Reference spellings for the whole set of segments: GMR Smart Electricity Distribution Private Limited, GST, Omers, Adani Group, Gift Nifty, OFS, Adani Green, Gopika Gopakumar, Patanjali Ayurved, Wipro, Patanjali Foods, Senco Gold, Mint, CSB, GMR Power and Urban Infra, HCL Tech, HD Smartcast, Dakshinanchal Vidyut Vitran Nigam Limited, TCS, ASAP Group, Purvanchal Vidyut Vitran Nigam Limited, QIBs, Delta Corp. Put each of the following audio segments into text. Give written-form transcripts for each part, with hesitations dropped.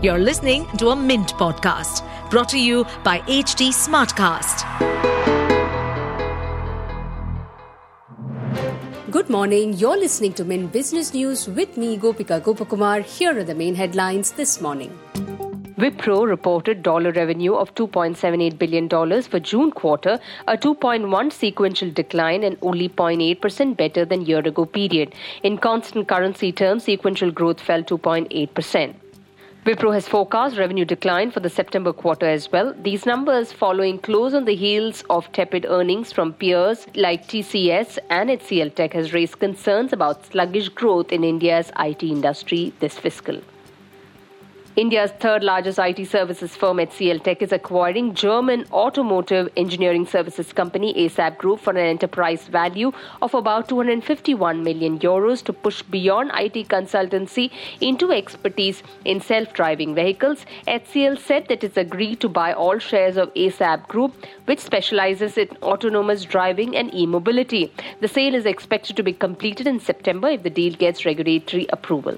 You're listening to a Mint podcast brought to you by HD Smartcast. Good morning. You're listening to Mint Business News with me, Gopika Gopakumar. Here are the main headlines this morning. Wipro reported dollar revenue of $2.78 billion for June quarter, a 2.1% sequential decline and only 0.8% better than year-ago period. In constant currency terms, sequential growth fell 2.8%. Wipro has forecast revenue decline for the September quarter as well. These numbers following close on the heels of tepid earnings from peers like TCS, and HCL Tech has raised concerns about sluggish growth in India's IT industry this fiscal. India's third largest IT services firm HCL Tech is acquiring German automotive engineering services company ASAP Group for an enterprise value of about 251 million euros to push beyond IT consultancy into expertise in self-driving vehicles. HCL said that it's agreed to buy all shares of ASAP Group, which specializes in autonomous driving and e-mobility. The sale is expected to be completed in September if the deal gets regulatory approval.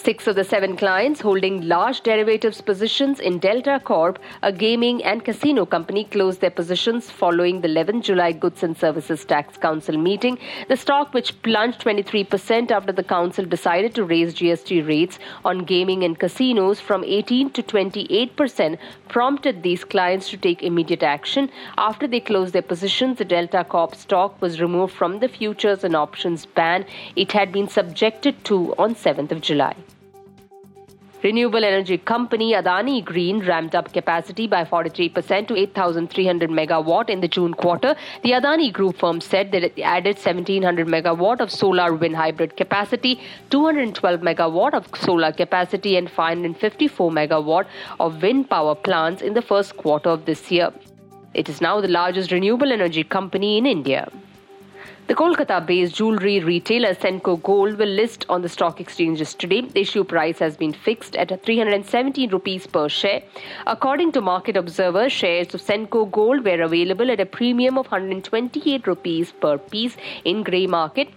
6 of the 7 clients holding large derivatives positions in Delta Corp, a gaming and casino company, closed their positions following the 11th July Goods and Services Tax Council meeting. The stock, which plunged 23% after the council decided to raise GST rates on gaming and casinos from 18 to 28%, prompted these clients to take immediate action. After they closed their positions, the Delta Corp stock was removed from the futures and options ban it had been subjected to on 7th of July. Renewable energy company Adani Green ramped up capacity by 43% to 8,300 megawatt in the June quarter. The Adani Group firm said that it added 1,700 megawatt of solar wind hybrid capacity, 212 megawatt of solar capacity and 554 megawatt of wind power plants in the first quarter of this year. It is now the largest renewable energy company in India. The Kolkata-based jewellery retailer Senco Gold will list on the stock exchanges today. The issue price has been fixed at 317 rupees per share. According to market observers, shares of Senco Gold were available at a premium of 128 rupees per piece in grey market.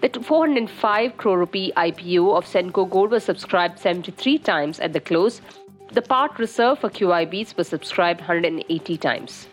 The 405 crore rupee IPO of Senco Gold was subscribed 73 times at the close. The part reserved for QIBs was subscribed 180 times.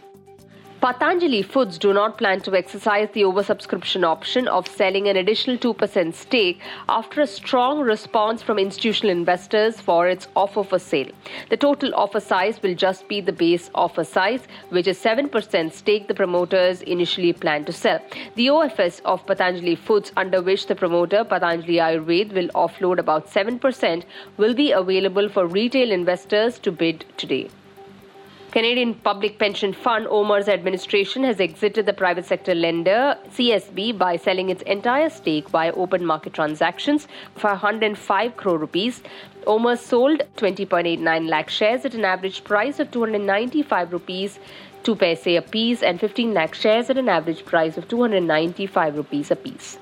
Patanjali Foods do not plan to exercise the oversubscription option of selling an additional 2% stake after a strong response from institutional investors for its offer for sale. The total offer size will just be the base offer size, which is 7% stake the promoters initially planned to sell. The OFS of Patanjali Foods, under which the promoter Patanjali Ayurved will offload about 7%, will be available for retail investors to bid today. Canadian Public Pension Fund Omers administration has exited the private sector lender CSB by selling its entire stake via open market transactions for 105 crore rupees. Omers sold 20.89 lakh shares at an average price of 295 rupees 2 paise apiece and 15 lakh shares at an average price of 295 rupees apiece.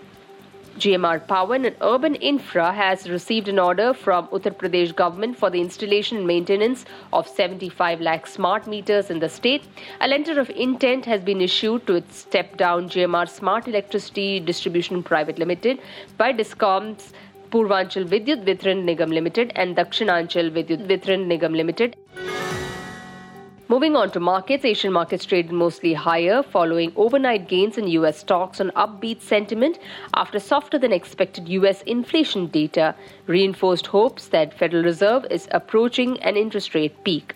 GMR Power and Urban Infra has received an order from Uttar Pradesh government for the installation and maintenance of 75 lakh smart meters in the state. A letter of intent has been issued to its step-down GMR Smart Electricity Distribution Private Limited by Discom's Purvanchal Vidyut Vitran Nigam Limited and Dakshinanchal Vidyut Vitran Nigam Limited. Moving on to markets, Asian markets traded mostly higher following overnight gains in U.S. stocks on upbeat sentiment after softer-than-expected U.S. inflation data reinforced hopes that Federal Reserve is approaching an interest rate peak.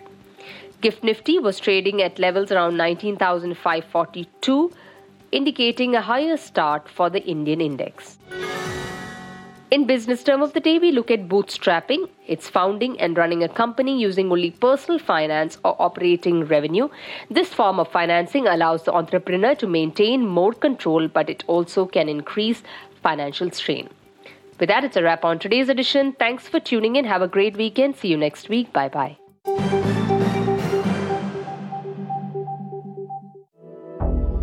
Gift Nifty was trading at levels around 19,542, indicating a higher start for the Indian index. In business term of the day, we look at bootstrapping. It's founding and running a company using only personal finance or operating revenue. This form of financing allows the entrepreneur to maintain more control, but it also can increase financial strain. With that, it's a wrap on today's edition. Thanks for tuning in. Have a great weekend. See you next week. Bye-bye.